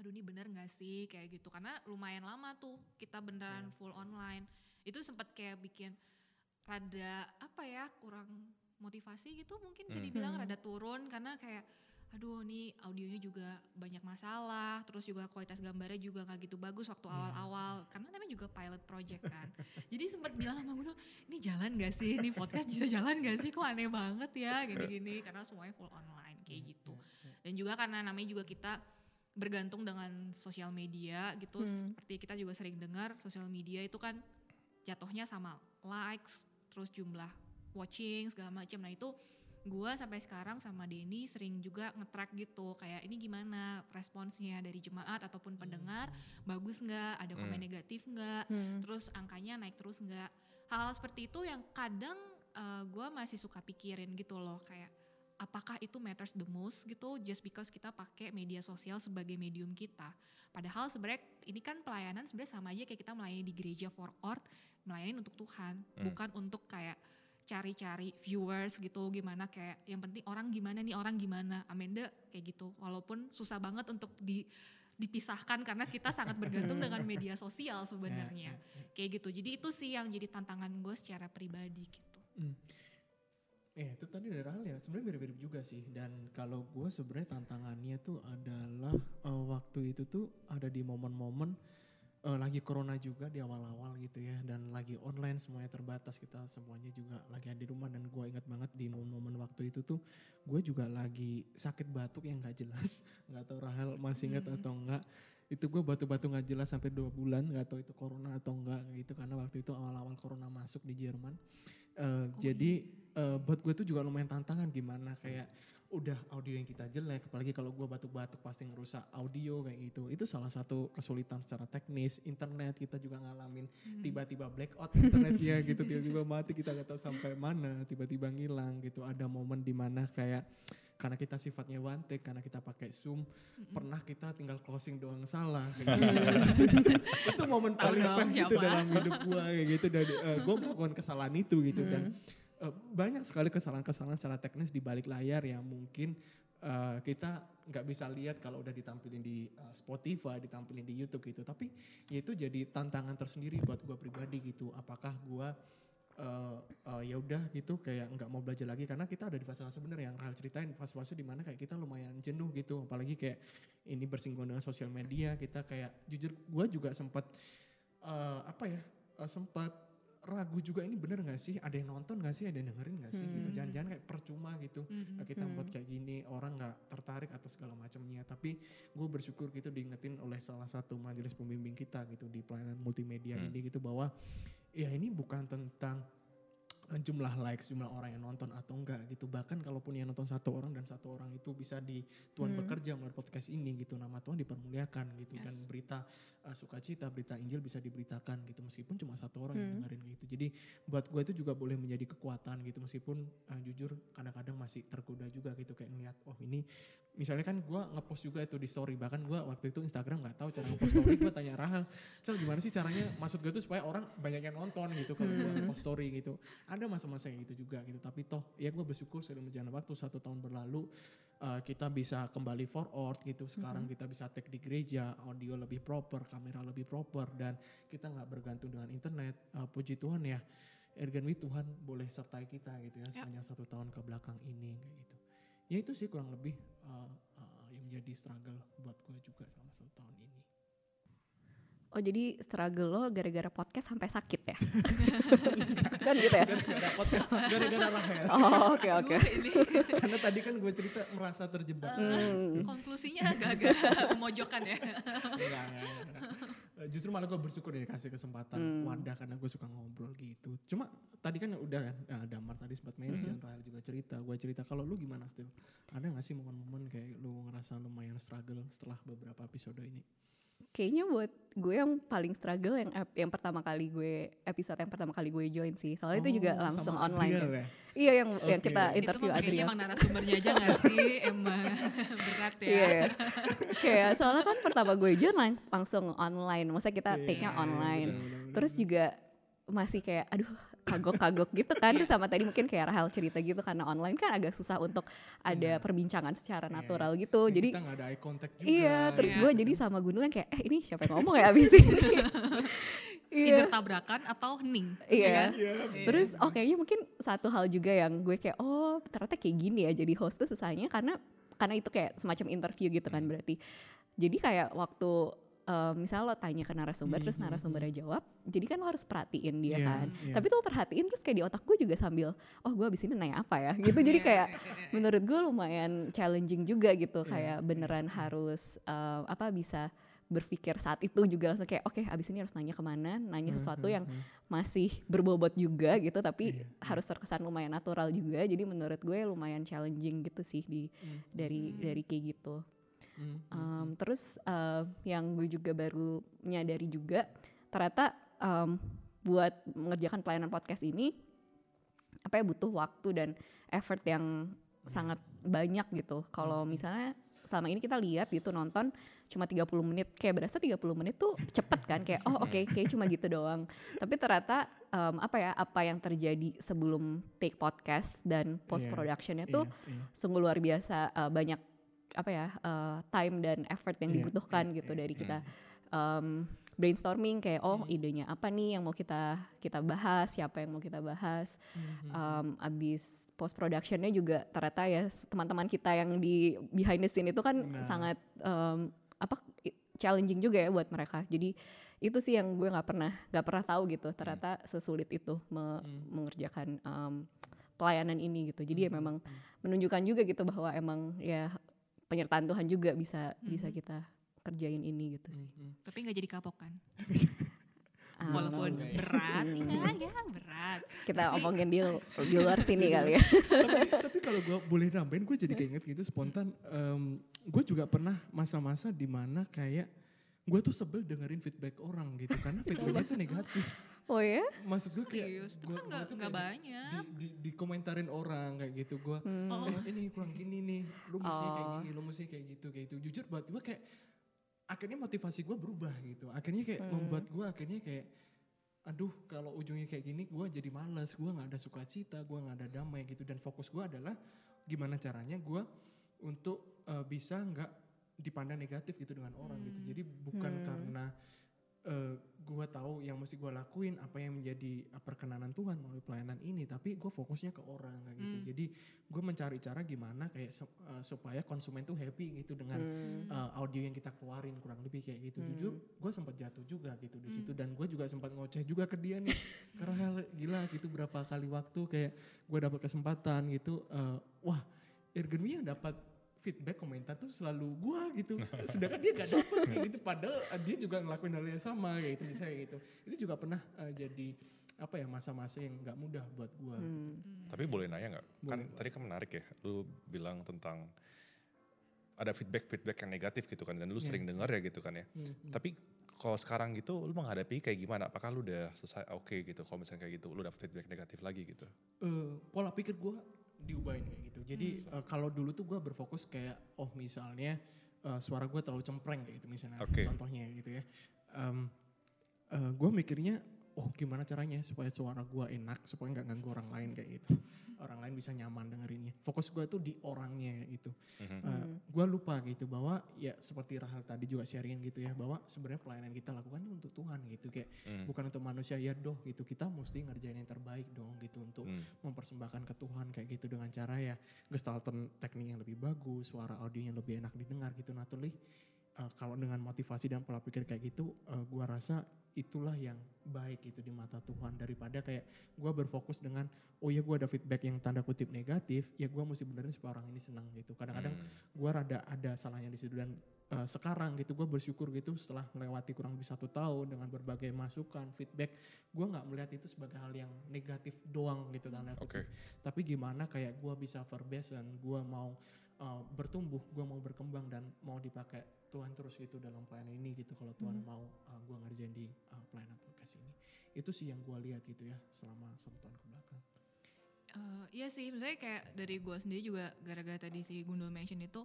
aduh ini bener nggak sih kayak gitu, karena lumayan lama tuh kita beneran full online. Itu sempat kayak bikin rada apa ya, kurang motivasi gitu mungkin, jadi bilang rada turun karena kayak aduh nih audionya juga banyak masalah, terus juga kualitas gambarnya juga gak gitu bagus waktu awal-awal, karena namanya juga pilot project kan. Jadi sempat bilang sama gue, ini jalan gak sih, ini podcast bisa jalan gak sih, kok aneh banget ya gini-gini, karena semuanya full online kayak gitu. Dan juga karena namanya juga kita bergantung dengan sosial media gitu, seperti kita juga sering dengar sosial media itu kan jatuhnya sama likes, terus jumlah watching segala macam. Nah itu gue sampai sekarang sama Denny sering juga nge-track gitu, kayak ini gimana responsnya dari jemaat ataupun pendengar, bagus nggak, ada komen negatif nggak, terus angkanya naik terus nggak. Hal-hal seperti itu yang kadang gue masih suka pikirin gitu loh, kayak apakah itu matters the most gitu, just because kita pakai media sosial sebagai medium kita. Padahal sebenarnya ini kan pelayanan sebenarnya sama aja kayak kita melayani di gereja for art, melayani untuk Tuhan, bukan untuk kayak cari-cari viewers gitu, gimana kayak yang penting orang gimana Amanda kayak gitu. Walaupun susah banget untuk dipisahkan karena kita sangat bergantung dengan media sosial sebenarnya. Kayak gitu. Jadi itu sih yang jadi tantangan gue secara pribadi gitu. Ya itu tadi dari hal ya sebenarnya mirip-mirip juga sih. Dan kalau gue sebenarnya tantangannya tuh adalah waktu itu tuh ada di momen-momen lagi corona juga di awal-awal gitu ya. Dan lagi online semuanya terbatas, kita semuanya juga lagi ada di rumah. Dan gue ingat banget di momen-momen waktu itu tuh gue juga lagi sakit batuk yang gak jelas. Gak tahu Rahel masih ingat atau enggak. Itu gue batu-batu gak jelas sampai 2 bulan, gak tahu itu corona atau enggak gitu. Karena waktu itu awal-awal corona masuk di Jerman. Buat gue tuh juga lumayan tantangan gimana kayak udah audio yang kita jelek. Apalagi kalau gue batuk-batuk pasti ngerusak audio kayak gitu. Itu salah satu kesulitan secara teknis. Internet kita juga ngalamin tiba-tiba blackout internetnya gitu. Tiba-tiba mati, kita gak tahu sampai mana. Tiba-tiba ngilang gitu. Ada momen dimana kayak karena kita sifatnya one take, karena kita pakai Zoom, pernah kita tinggal closing doang salah. Kayak gitu. Itu momen paling penting gitu dalam hidup gue kayak gitu. Dan gue melakukan kesalahan itu gitu. Dan banyak sekali kesalahan-kesalahan secara teknis di balik layar yang mungkin kita nggak bisa lihat kalau udah ditampilin di Spotify, ditampilin di YouTube gitu. Tapi ya itu jadi tantangan tersendiri buat gue pribadi gitu. Apakah gue ya udah gitu kayak nggak mau belajar lagi, karena kita ada di fase-fase bener yang Rahel ceritain, fase-fase dimana kayak kita lumayan jenuh gitu, apalagi kayak ini bersinggungan dengan sosial media. Kita kayak jujur gue juga sempat sempat ragu juga, ini bener nggak sih, ada yang nonton nggak sih, ada yang dengerin nggak sih gitu, jangan-jangan kayak percuma gitu kita buat kayak gini, orang nggak tertarik atau segala macamnya. Tapi gue bersyukur gitu diingetin oleh salah satu majelis pembimbing kita gitu di pelayanan multimedia ini gitu bahwa ya ini bukan tentang jumlah likes, jumlah orang yang nonton atau enggak gitu. Bahkan kalaupun yang nonton satu orang dan satu orang itu bisa di Tuhan bekerja melalui podcast ini gitu. Nama Tuhan dipermuliakan gitu. Yes. Dan berita sukacita, berita Injil bisa diberitakan gitu. Meskipun cuma satu orang yang dengerin gitu. Jadi buat gue itu juga boleh menjadi kekuatan gitu. Meskipun jujur kadang-kadang masih tergoda juga gitu. Kayak ngeliat ini misalnya kan gue ngepost juga itu di story. Bahkan gue waktu itu Instagram gak tahu cara ngepost story. Gue tanya Rahel, Cel gimana sih caranya, maksud gue tuh supaya orang banyak yang nonton gitu kalau gue ngepost story gitu. Ada masa-masa yang gitu juga gitu, tapi toh ya gue bersyukur sudah menjalani waktu 1 tahun berlalu, kita bisa kembali forward gitu. Sekarang kita bisa take di gereja, audio lebih proper, kamera lebih proper, dan kita gak bergantung dengan internet. Puji Tuhan ya, ergenwi Tuhan boleh sertai kita gitu ya sepanjang 1 tahun ke belakang ini kayak gitu. Ya itu sih kurang lebih yang menjadi struggle buat gue juga selama 1 tahun ini. Oh jadi struggle lo gara-gara podcast sampai sakit ya? Kan gitu ya? Gara-gara podcast, gara-gara Rahel. Oh oke. Karena tadi kan gue cerita merasa terjebak. Konklusinya agak-agak memojokan ya? Enggak. Justru malah gue bersyukur dikasih kesempatan wadah karena gue suka ngobrol gitu. Cuma tadi kan udah kan, Damar tadi sempat mention, Rahel juga cerita. Gue cerita kalau lu gimana Stil? Ada gak sih momen-momen kayak lu ngerasa lumayan struggle setelah beberapa episode ini? Kayaknya buat gue yang paling struggle yang pertama kali gue episode yang pertama kali gue join sih. Soalnya itu juga langsung online. Ya? Iya yang kita interview Adrian. Itu kayaknya emang narasumbernya aja gak sih? Emang berat ya. Iya. Kayak soalnya kan pertama gue join langsung online. Maksudnya kita take-nya online. Bener. Terus juga masih kayak aduh kagok-kagok gitu kan. Sama tadi mungkin kayak Rahel cerita gitu, karena online kan agak susah untuk ada perbincangan secara natural gitu. Jadi kita gak ada eye contact juga. Iya terus gue jadi sama Gundul yang kayak ini siapa yang ngomong ya abis ini. Either tabrakan atau hening. Iya. Terus kayaknya mungkin satu hal juga yang gue kayak ternyata kayak gini ya jadi host tuh susahnya. Karena itu kayak semacam interview gitu kan berarti. Jadi kayak waktu misalnya lo tanya ke narasumber terus narasumbernya jawab, jadi kan lo harus perhatiin dia kan. Tapi tuh lo perhatiin terus kayak di otak gue juga sambil gue abis ini nanya apa ya gitu. Jadi kayak menurut gue lumayan challenging juga gitu. Kayak beneran harus bisa berpikir saat itu juga langsung kayak oke, abis ini harus nanya kemana, nanya sesuatu yang masih berbobot juga gitu. Tapi harus terkesan lumayan natural juga. Jadi menurut gue lumayan challenging gitu sih dari kayak gitu. Terus yang gue juga baru menyadari juga ternyata buat mengerjakan pelayanan podcast ini butuh waktu dan effort yang sangat banyak gitu. Kalau misalnya selama ini kita lihat gitu nonton cuma 30 menit kayak berasa 30 menit tuh cepet kan kayak kayak cuma gitu doang. Tapi ternyata apa yang terjadi sebelum take podcast dan post productionnya tuh sungguh luar biasa banyak time dan effort yang dibutuhkan gitu dari kita brainstorming kayak idenya apa nih yang mau kita bahas, siapa yang mau kita bahas. Abis post productionnya juga ternyata ya teman-teman kita yang di behind the scene itu kan sangat challenging juga ya buat mereka. Jadi itu sih yang gue nggak pernah tahu gitu ternyata sesulit itu mengerjakan pelayanan ini gitu. Jadi ya memang menunjukkan juga gitu bahwa emang ya penyertaan Tuhan juga bisa kita kerjain ini gitu sih. Tapi nggak jadi kapok kan? Walaupun berat, berat. Kita omongin di luar sini kali ya. Tapi kalau gue boleh nambahin, gue jadi keinget gitu spontan. Gue juga pernah masa-masa di mana kayak gue tuh sebel dengerin feedback orang gitu karena feedbacknya tuh negatif. Oh ya? Maksud gue kayak gue tuh nggak banyak. Di komentarin orang kayak gitu gue. Ini kurang gini nih, lu mesti kayak gini, lu mesti kayak gitu. Jujur buat gue kayak akhirnya motivasi gue berubah gitu. Akhirnya kayak membuat gue akhirnya kayak aduh kalau ujungnya kayak gini gue jadi malas. Gue gak ada sukacita, gue gak ada damai gitu. Dan fokus gue adalah gimana caranya gue untuk bisa gak dipandang negatif gitu dengan orang gitu. Jadi bukan karena gue tahu yang mesti gue lakuin apa yang menjadi perkenanan Tuhan melalui pelayanan ini. Tapi gue fokusnya ke orang kayak gitu. Jadi gue mencari cara gimana kayak supaya konsumen tuh happy gitu dengan audio yang kita keluarin kurang lebih kayak gitu. Jujur gue sempat jatuh juga gitu di situ dan gue juga sempat ngoceh juga ke dia nih. Karena gila gitu berapa kali waktu kayak gue dapat kesempatan gitu. Wah Irgenwi yang dapat feedback komentar tuh selalu gua gitu, sedangkan dia gak dapet kayak gitu, padahal dia juga ngelakuin hal yang sama kayak gitu misalnya gitu. Itu juga pernah jadi apa ya masa-masa yang gak mudah buat gua. Tapi boleh nanya gak? Boleh, kan boleh. Tadi kan menarik ya, lu bilang tentang ada feedback yang negatif gitu kan, dan lu sering dengar ya gitu kan ya. Tapi kalau sekarang gitu lu menghadapi kayak gimana? Apakah lu udah selesai oke gitu kalau misalnya kayak gitu, lu dapet feedback negatif lagi gitu? Pola pikir gua diubahin kayak gitu. Jadi kalau dulu tuh gue berfokus kayak misalnya suara gue terlalu cempreng kayak gitu misalnya. Contohnya gitu ya. Gue mikirnya gimana caranya supaya suara gue enak, supaya gak ganggu orang lain kayak gitu. Orang lain bisa nyaman dengerinnya. Fokus gue tuh di orangnya kayak gitu. Gue lupa gitu bahwa ya seperti Rahel tadi juga sharing gitu ya. Bahwa sebenarnya pelayanan kita lakukan untuk Tuhan gitu. Kayak bukan untuk manusia ya doh gitu. Kita mesti ngerjain yang terbaik dong gitu. Untuk mempersembahkan ke Tuhan kayak gitu. Dengan cara ya gestalten teknik yang lebih bagus. Suara audio yang lebih enak didengar gitu. Naturally kalau dengan motivasi dan pola pikir kayak gitu. Gue rasa itulah yang baik itu di mata Tuhan daripada kayak gue berfokus dengan gue ada feedback yang tanda kutip negatif ya gue mesti benerin supaya orang ini senang gitu. Kadang-kadang gue rada ada salahnya di situ dan sekarang gitu gue bersyukur gitu setelah melewati kurang lebih 1 tahun dengan berbagai masukan feedback gue nggak melihat itu sebagai hal yang negatif doang gitu tanda kutip. Tapi gimana kayak gue bisa verbesen, gue mau bertumbuh, gue mau berkembang dan mau dipakai Tuhan terus gitu dalam pelayanan ini gitu. Kalau Tuhan mau gue ngerjain di pelayanan podcast ini. Itu sih yang gue lihat gitu ya selama 1 tahun kebelakang. Iya sih, misalnya kayak dari gue sendiri juga gara-gara tadi si Gundul mention itu.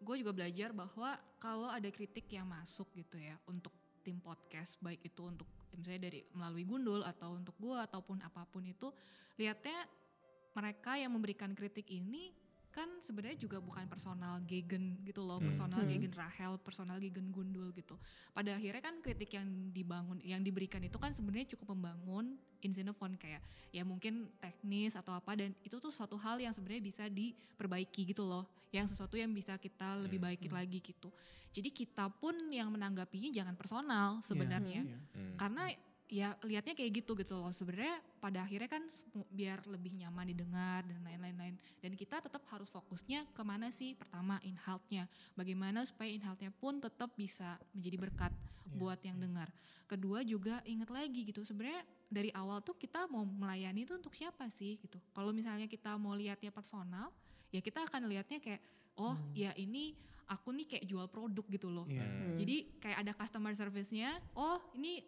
Gue juga belajar bahwa kalau ada kritik yang masuk gitu ya untuk tim podcast. Baik itu untuk misalnya dari melalui Gundul atau untuk gue ataupun apapun itu. Lihatnya mereka yang memberikan kritik ini kan sebenarnya juga bukan personal Gegen gitu loh, personal Gegen Rahel, personal Gegen Gundul gitu. Pada akhirnya kan kritik yang dibangun, yang diberikan itu kan sebenarnya cukup membangun in xenophone kayak ya mungkin teknis atau apa dan itu tuh suatu hal yang sebenarnya bisa diperbaiki gitu loh, yang sesuatu yang bisa kita lebih baikin lagi gitu. Jadi kita pun yang menanggapinya jangan personal sebenarnya, karena ya lihatnya kayak gitu loh sebenarnya pada akhirnya kan biar lebih nyaman didengar dan lain-lain dan kita tetap harus fokusnya kemana sih pertama in health-nya bagaimana supaya in health-nya pun tetap bisa menjadi berkat buat yang dengar. Kedua juga ingat lagi gitu sebenarnya dari awal tuh kita mau melayani itu untuk siapa sih gitu. Kalau misalnya kita mau lihatnya personal ya kita akan lihatnya kayak ya ini aku nih kayak jual produk gitu loh. Jadi kayak ada customer service-nya, ini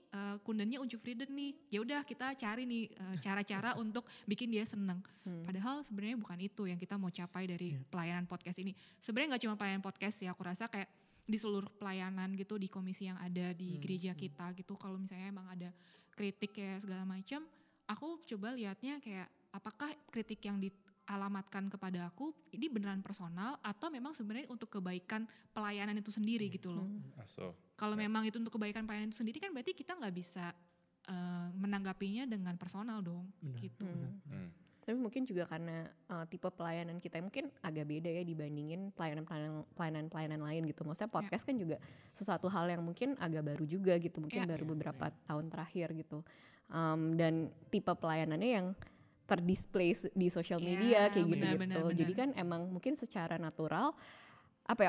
kundennya unjuk riden nih. Ya udah kita cari nih cara-cara untuk bikin dia seneng. Padahal sebenarnya bukan itu yang kita mau capai dari pelayanan podcast ini. Sebenarnya enggak cuma pelayanan podcast ya, aku rasa kayak di seluruh pelayanan gitu di komisi yang ada di gereja kita gitu. Kalau misalnya emang ada kritik kayak segala macam, aku coba lihatnya kayak apakah kritik yang di alamatkan kepada aku ini beneran personal atau memang sebenarnya untuk kebaikan pelayanan itu sendiri gitu loh. Kalau memang itu untuk kebaikan pelayanan itu sendiri kan berarti kita nggak bisa menanggapinya dengan personal dong. Benar, gitu. Benar. Tapi mungkin juga karena tipe pelayanan kita mungkin agak beda ya dibandingin pelayanan lain gitu. Maksudnya podcast kan juga sesuatu hal yang mungkin agak baru juga gitu. Mungkin baru beberapa tahun terakhir gitu. Dan tipe pelayanannya yang terdisplay di social media kayak gitu. Jadi kan emang mungkin secara natural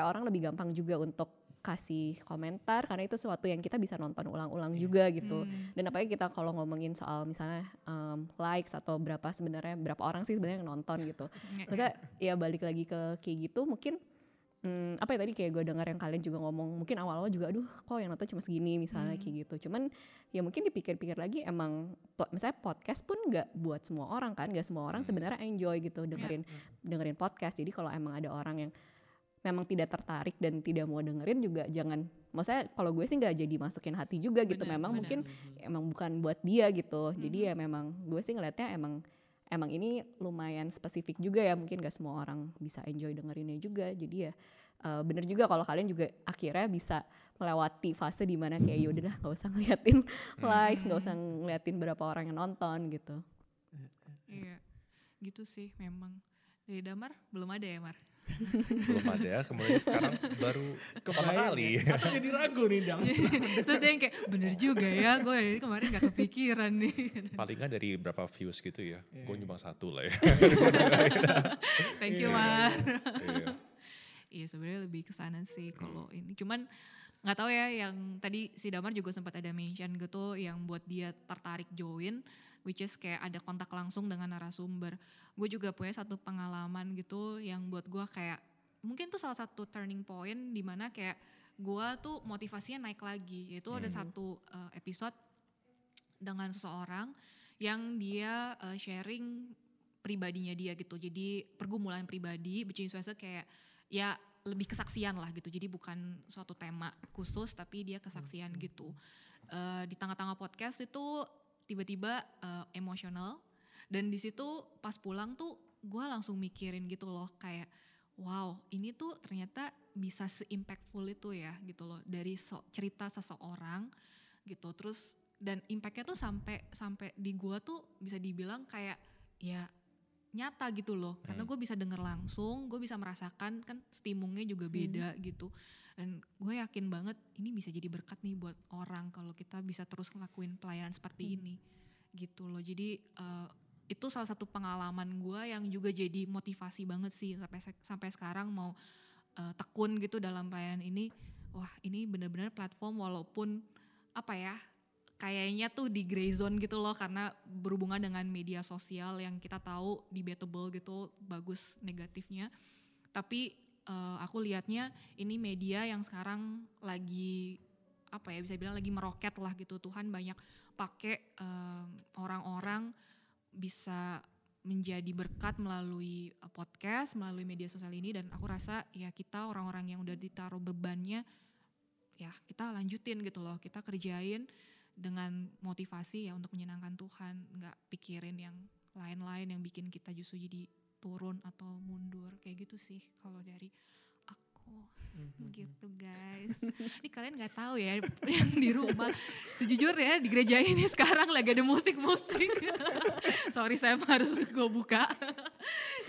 orang lebih gampang juga untuk kasih komentar karena itu sesuatu yang kita bisa nonton ulang-ulang juga gitu. Dan apalagi kita kalau ngomongin soal misalnya likes atau berapa orang sih sebenarnya yang nonton gitu. Maksudnya ya balik lagi ke kayak gitu mungkin tadi kayak gue dengar yang kalian juga ngomong mungkin awal-awal juga aduh kok yang nonton cuma segini misalnya kayak gitu. Cuman ya mungkin dipikir-pikir lagi emang misalnya podcast pun gak buat semua orang kan, gak semua orang sebenarnya enjoy gitu dengerin podcast. Jadi kalau emang ada orang yang memang tidak tertarik dan tidak mau dengerin juga jangan, maksudnya kalau gue sih gak jadi masukin hati juga gitu. Memang bukan buat dia gitu. Jadi ya memang gue sih ngeliatnya Emang ini lumayan spesifik juga ya, mungkin gak semua orang bisa enjoy dengerinnya juga. Jadi ya bener juga kalau kalian juga akhirnya bisa melewati fase dimana kayak yaudahlah gak usah ngeliatin likes, gak usah ngeliatin berapa orang yang nonton gitu. Iya gitu sih memang. Jadi Damar belum ada ya Mar? Belum ada, kemudian sekarang baru pertama kali. Atau jadi ragu nih Dang. Itu dia yang kayak bener juga ya, gue dari kemarin gak kepikiran nih. Palingnya dari berapa views gitu ya, gue nyumbang 1 lah ya. Thank you Mar. Iya sebenarnya lebih kesana sih kalau ini. Cuman gak tahu ya yang tadi si Damar juga sempat ada mention gitu yang buat dia tertarik join. Which is kayak ada kontak langsung dengan narasumber. Gue juga punya satu pengalaman gitu yang buat gue kayak mungkin tuh salah satu turning point dimana kayak gue tuh motivasinya naik lagi. Yaitu ada satu episode dengan seseorang yang dia sharing pribadinya dia gitu. Jadi pergumulan pribadi, biasanya kayak ya lebih kesaksian lah gitu. Jadi bukan suatu tema khusus tapi dia kesaksian gitu. Di tengah-tengah podcast itu tiba-tiba emosional dan di situ pas pulang tuh gue langsung mikirin gitu loh kayak wow ini tuh ternyata bisa se-impactful itu ya gitu loh dari cerita seseorang gitu terus dan impactnya tuh sampai di gue tuh bisa dibilang kayak ya nyata gitu loh karena gue bisa denger langsung, gue bisa merasakan kan stimungnya juga beda gitu. Dan gue yakin banget ini bisa jadi berkat nih buat orang kalau kita bisa terus ngelakuin pelayanan seperti ini gitu loh. Jadi itu salah satu pengalaman gue yang juga jadi motivasi banget sih sampai sekarang mau tekun gitu dalam pelayanan ini. Wah ini benar-benar platform walaupun apa ya kayaknya tuh di gray zone gitu loh karena berhubungan dengan media sosial yang kita tahu debatable gitu bagus negatifnya. Tapi aku lihatnya ini media yang sekarang lagi bisa bilang lagi meroket lah gitu. Tuhan banyak pakai orang-orang bisa menjadi berkat melalui podcast, melalui media sosial ini. Dan aku rasa ya kita orang-orang yang udah ditaruh bebannya ya kita lanjutin gitu loh. Kita kerjain dengan motivasi ya untuk menyenangkan Tuhan. Gak pikirin yang lain-lain yang bikin kita justru jadi turun atau mundur kayak gitu sih kalau dari aku gitu guys. Ini kalian nggak tahu ya yang di rumah sejujurnya di gereja ini sekarang lagi ada musik-musik. Sorry saya harus gue buka.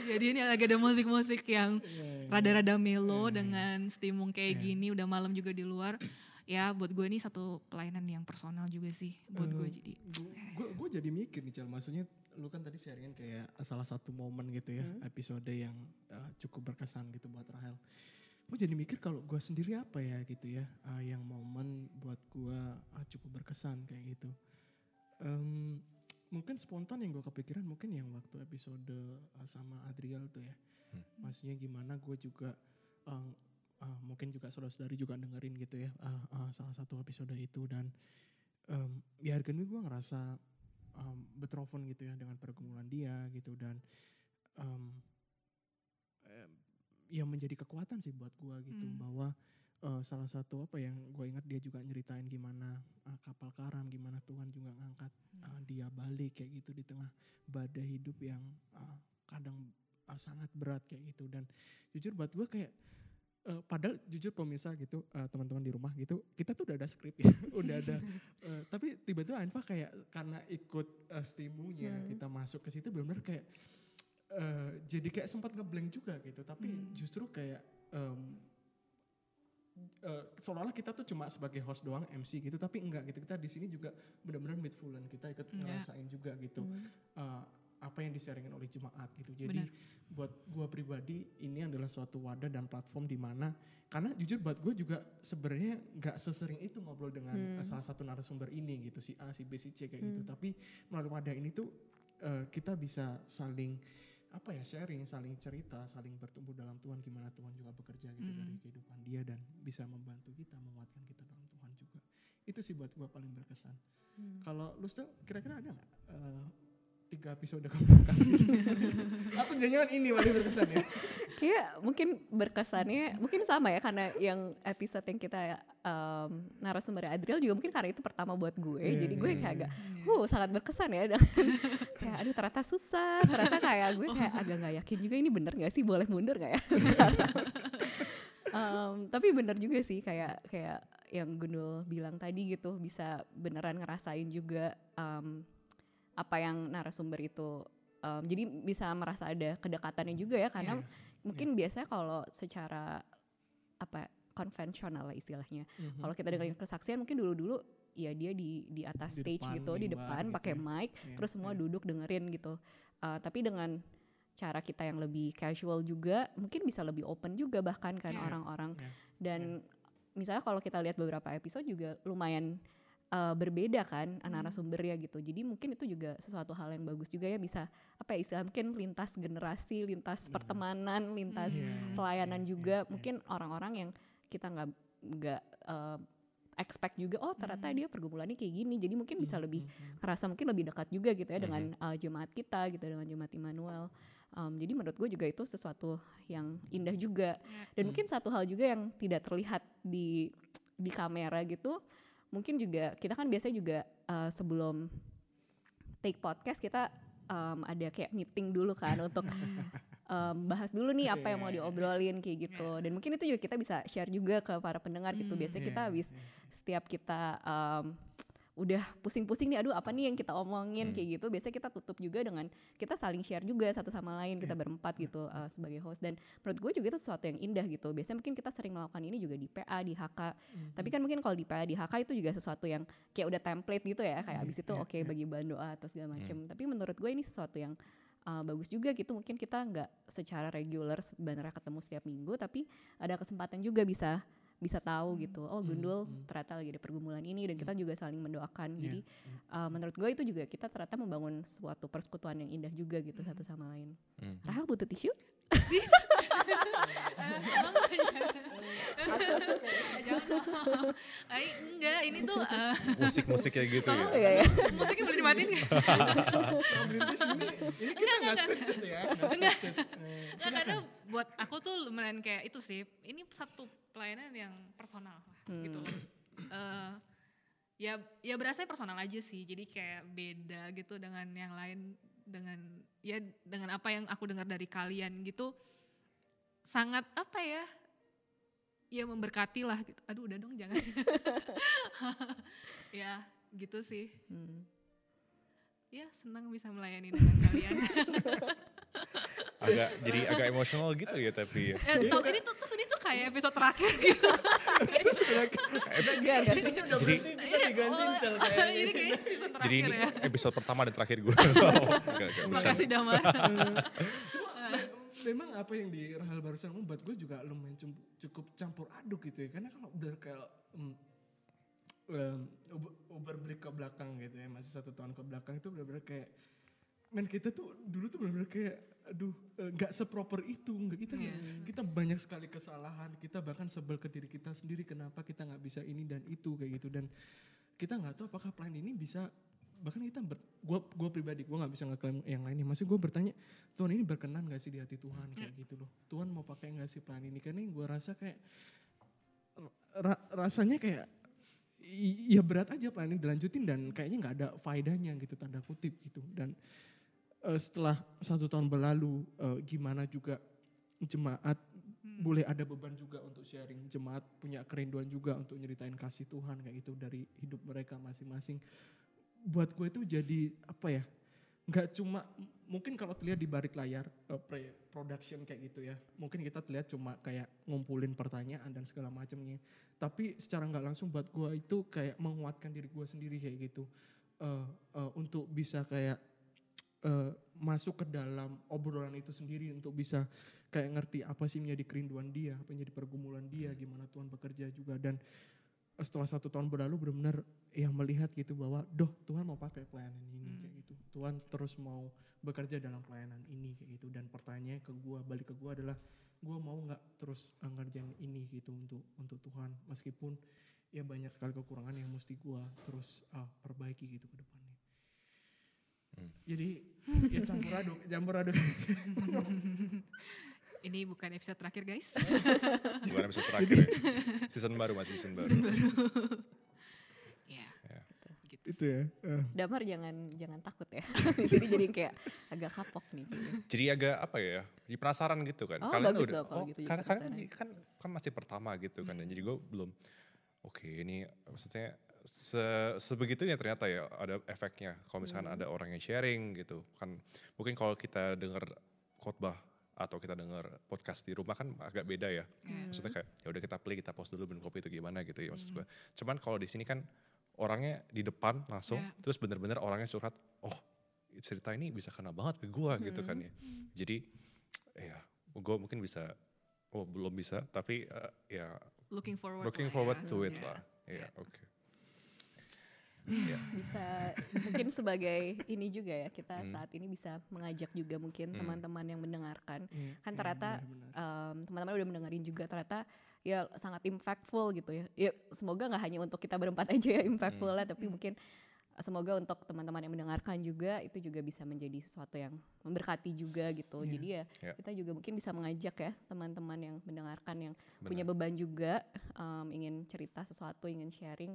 Jadi ini lagi ada musik-musik yang rada-rada melo dengan stimung kayak gini udah malam juga di luar. Ya buat gue ini satu pelayanan yang personal juga sih buat gue jadi. Gue jadi mikir nih Cal, maksudnya lu kan tadi sharingin kayak salah satu momen gitu ya, episode yang cukup berkesan gitu buat Rahel. Gue jadi mikir kalau gue sendiri apa ya gitu ya, yang momen buat gue cukup berkesan kayak gitu. Mungkin spontan yang gue kepikiran mungkin yang waktu episode sama Adriel tuh ya. Maksudnya gimana gue juga, mungkin juga saudara-saudari juga dengerin gitu ya, salah satu episode itu. Dan ya harga ini gue ngerasa betrofon gitu ya dengan pergumulan dia gitu. Dan ya menjadi kekuatan sih buat gue gitu, bahwa salah satu yang gue ingat dia juga nyeritain gimana kapal karam, gimana Tuhan juga ngangkat dia balik kayak gitu di tengah badai hidup yang kadang sangat berat kayak gitu. Dan jujur buat gue kayak, padahal jujur pemirsa gitu, teman-teman di rumah gitu, kita tuh udah ada skrip ya, udah ada. Tapi tiba-tiba Anfa kayak karena ikut stimunya kita masuk ke situ benar-benar kayak jadi kayak sempat ngeblank juga gitu. Tapi justru kayak seolah-olah kita tuh cuma sebagai host doang, MC gitu, tapi enggak gitu. Kita di sini juga benar-benar mindful, kita ikut ngerasain juga gitu. Apa yang disaringin oleh jemaat gitu. Jadi buat gue pribadi ini adalah suatu wadah dan platform di mana, karena jujur buat gue juga sebenarnya nggak sesering itu ngobrol dengan salah satu narasumber ini gitu, si A, si B, si C kayak gitu. Tapi melalui wadah ini tuh kita bisa saling apa ya, sharing, saling cerita, saling bertumbuh dalam Tuhan, gimana Tuhan juga bekerja gitu dari kehidupan dia, dan bisa membantu kita, menguatkan kita dalam Tuhan juga. Itu sih buat gue paling berkesan. Kalau lu still kira-kira ada nggak 3 episode kebelakang atau jangan ini paling berkesan ya? Kayak mungkin berkesannya mungkin sama ya, karena yang episode yang kita narasumber Adriel juga mungkin karena itu pertama buat gue, jadi gue kayak agak sangat berkesan ya dengan kayak aduh ternyata susah, ternyata kayak gue kayak agak nggak yakin juga ini bener nggak sih, boleh mundur nggak ya? Tapi bener juga sih kayak yang Gundul bilang tadi gitu, bisa beneran ngerasain juga apa yang narasumber itu, jadi bisa merasa ada kedekatannya juga ya, karena mungkin biasanya kalau secara apa konvensional lah istilahnya, kalau kita dengerin kesaksian mungkin dulu-dulu ya dia di atas di stage depan, gitu di depan gitu, pakai mic terus semua duduk dengerin gitu, tapi dengan cara kita yang lebih casual juga mungkin bisa lebih open juga bahkan kan orang-orang dan misalnya kalau kita lihat beberapa episode juga lumayan berbeda kan narasumbernya gitu. Jadi mungkin itu juga sesuatu hal yang bagus juga ya, bisa apa ya istilah mungkin lintas generasi, lintas pertemanan, lintas pelayanan juga. Mungkin orang-orang yang kita nggak expect juga, oh ternyata dia pergumulannya kayak gini. Jadi mungkin bisa lebih ngerasa mungkin lebih dekat juga gitu ya dengan jemaat kita gitu, dengan jemaat Immanuel. Jadi menurut gue juga itu sesuatu yang indah juga. Dan mungkin satu hal juga yang tidak terlihat di kamera gitu. Mungkin juga kita kan biasanya juga sebelum take podcast kita ada kayak meeting dulu kan untuk bahas dulu nih apa yang mau diobrolin kayak gitu. Dan mungkin itu juga kita bisa share juga ke para pendengar gitu. Biasanya kita habis setiap kita udah pusing-pusing nih, aduh apa nih yang kita omongin kayak gitu. Biasanya kita tutup juga dengan kita saling share juga satu sama lain, kita berempat gitu sebagai host. Dan menurut gue juga itu sesuatu yang indah gitu. Biasanya mungkin kita sering melakukan ini juga di PA, di HK. Tapi kan mungkin kalau di PA, di HK itu juga sesuatu yang kayak udah template gitu ya. Kayak abis itu oke bagi bahan doa atau segala macam. Tapi menurut gue ini sesuatu yang bagus juga gitu. Mungkin kita gak secara reguler sebenarnya ketemu setiap minggu. Tapi ada kesempatan juga bisa tahu gitu, oh Gundul ternyata lagi ada pergumulan ini, dan kita juga saling mendoakan. Jadi menurut gue itu juga kita ternyata membangun suatu persekutuan yang indah juga gitu satu sama lain. Rahel butuh tisu? Enggak, ini tuh musik-musik kayak gitu ya. Musiknya boleh dimatiin gak? Enggak, karena buat aku tuh lumayan kayak itu sih, ini satu pelayanan yang personal lah gitu loh. Ya berasa personal aja sih, jadi kayak beda gitu dengan yang lain, dengan apa yang aku dengar dari kalian gitu, sangat apa ya, ya memberkati lah gitu. Aduh udah dong jangan. Ya gitu sih. Ya senang bisa melayani dengan kalian. Agak emosional gitu ya tapi ya. Ini tuh kayak episode terakhir gitu. Ini kayaknya season terakhir ya. Jadi ini episode pertama dan terakhir gue. Makasih Damar. Cuma memang apa yang di Rahel barusan membuat gue juga lumayan cukup campur aduk gitu ya. Karena kalau udah kayak berbelit ke belakang gitu ya. Masih 1 tahun ke belakang itu benar-benar kayak kita tuh dulu tuh benar-benar kayak aduh gak seproper itu, kita banyak sekali kesalahan, kita bahkan sebel ke diri kita sendiri kenapa kita gak bisa ini dan itu kayak gitu. Dan kita gak tahu apakah plan ini bisa, bahkan kita gue pribadi gue gak bisa ngeklaim yang lainnya, maksudnya gue bertanya Tuhan ini berkenan gak sih di hati Tuhan kayak gitu loh, Tuhan mau pakai gak sih plan ini, karena gue rasa kayak rasanya kayak ya berat aja plan ini dilanjutin dan kayaknya gak ada faedahnya gitu, tanda kutip gitu. Dan setelah 1 tahun berlalu gimana juga jemaat boleh ada beban juga untuk sharing, jemaat punya kerinduan juga untuk nyeritain kasih Tuhan kayak gitu dari hidup mereka masing-masing. Buat gue itu jadi apa ya, gak cuma mungkin kalau terlihat di balik layar production kayak gitu ya, mungkin kita terlihat cuma kayak ngumpulin pertanyaan dan segala macamnya, tapi secara gak langsung buat gue itu kayak menguatkan diri gue sendiri kayak gitu untuk bisa kayak masuk ke dalam obrolan itu sendiri, untuk bisa kayak ngerti apa sih menjadi kerinduan dia, apa menjadi pergumulan dia, gimana Tuhan bekerja juga. Dan setelah 1 tahun berlalu benar-benar ya melihat gitu bahwa doh Tuhan mau pakai pelayanan ini kayak gitu, Tuhan terus mau bekerja dalam pelayanan ini kayak gitu. Dan pertanyaan ke gue, balik ke gue adalah gue mau nggak terus ngerjain ini gitu untuk Tuhan, meskipun ya banyak sekali kekurangan yang mesti gue terus perbaiki gitu ke depannya. Jadi ya campur aduk. Ini bukan episode terakhir guys. Bukan episode terakhir. Season baru. Ya. Gitu. Itu ya. Damar jangan takut ya. Jadi kayak agak kapok nih. Jadi agak apa ya? Jadi penasaran gitu kan. Oh, kalian udah gitu. Kan masih pertama gitu kan. Dan jadi gue belum ini maksudnya sebegitunya ternyata ya ada efeknya. Kalau misalkan ada orang yang sharing gitu kan, mungkin kalau kita dengar khotbah atau kita dengar podcast di rumah kan agak beda ya. Maksudnya kayak ya udah kita play, kita pause dulu minum kopi itu gimana gitu ya maksud gue. Cuman kalau di sini kan orangnya di depan langsung, terus benar-benar orangnya curhat. Oh, cerita ini bisa kena banget ke gue gitu kan ya. Jadi ya gue mungkin bisa, belum bisa tapi ya looking forward to it lah. Ya, oke. Bisa mungkin sebagai ini juga ya, kita saat ini bisa mengajak juga mungkin teman-teman yang mendengarkan kan ternyata teman-teman udah mendengarin juga ternyata ya sangat impactful gitu ya semoga gak hanya untuk kita berempat aja ya impactful lah, tapi mungkin semoga untuk teman-teman yang mendengarkan juga itu juga bisa menjadi sesuatu yang memberkati juga gitu. Jadi ya kita juga mungkin bisa mengajak ya teman-teman yang mendengarkan yang punya beban juga, ingin cerita sesuatu, ingin sharing,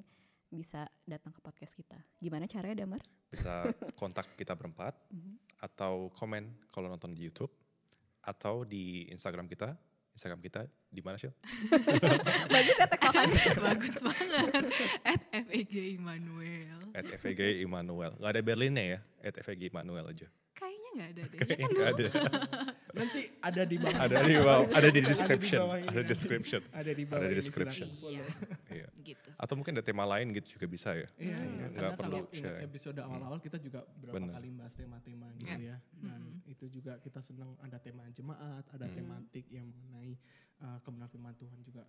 bisa datang ke podcast kita. Gimana caranya Damar? Bisa kontak kita berempat atau komen kalau nonton di YouTube atau di Instagram kita. Instagram kita di mana sih? Bagus banget. @FEG Immanuel. Enggak ada Berlinnya ya? @FEG Immanuel aja. Kayaknya enggak ada deh. Kayaknya enggak ada. Nanti ada di bawah. Ada di description. Iya. Gitu. Atau mungkin ada tema lain gitu juga bisa ya. Iya. Enggak perlu share. Episode awal-awal kita juga berapa kali bahas tema-tema gitu ya. Dan itu juga kita senang ada tema jemaat, ada tematik yang mengenai kebenaran firman Tuhan juga.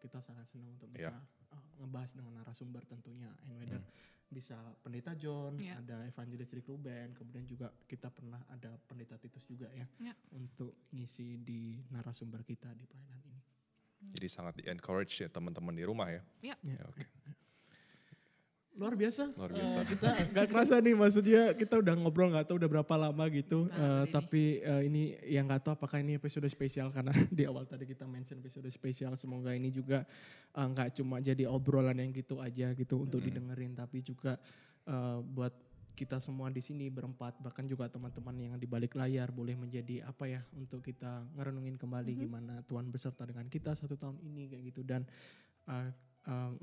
Kita sangat senang untuk bisa ngebahas dengan narasumber tentunya. And whether bisa pendeta John, ada evangelis Rick Ruben, kemudian juga kita pernah ada pendeta Titus juga ya, untuk ngisi di narasumber kita di pelayanan ini. Jadi sangat di-encourage ya teman-teman di rumah ya. Oke. Luar biasa. Kita gak kerasa nih, maksudnya kita udah ngobrol gak tahu udah berapa lama gitu. Tapi ini yang gak tahu apakah ini episode spesial, karena di awal tadi kita mention episode spesial. Semoga ini juga gak cuma jadi obrolan yang gitu aja gitu untuk didengerin. Tapi juga buat kita semua di sini berempat, bahkan juga teman-teman yang di balik layar boleh menjadi apa ya, untuk kita ngerenungin kembali gimana Tuhan beserta dengan kita 1 tahun ini kayak gitu. Dan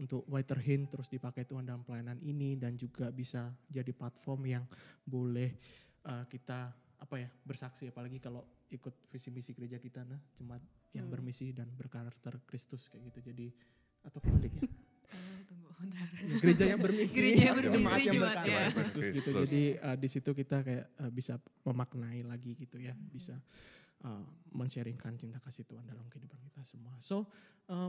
untuk Whiter Hint terus dipakai Tuhan dalam pelayanan ini, dan juga bisa jadi platform yang boleh kita bersaksi, apalagi kalau ikut visi misi gereja kita, nah jemaat yang bermisi dan berkarakter Kristus kayak gitu. Jadi atau kebalik ya. Gereja yang bermisi, jemaat yang berkarakter Kristus gitu. Jadi di situ kita kayak bisa memaknai lagi gitu ya, bisa men-sharingkan cinta kasih Tuhan dalam kehidupan kita semua. So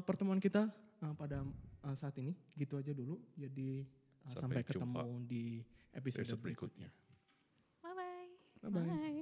pertemuan kita pada saat ini gitu aja dulu. Jadi sampai ketemu di episode berikutnya. Bye-bye.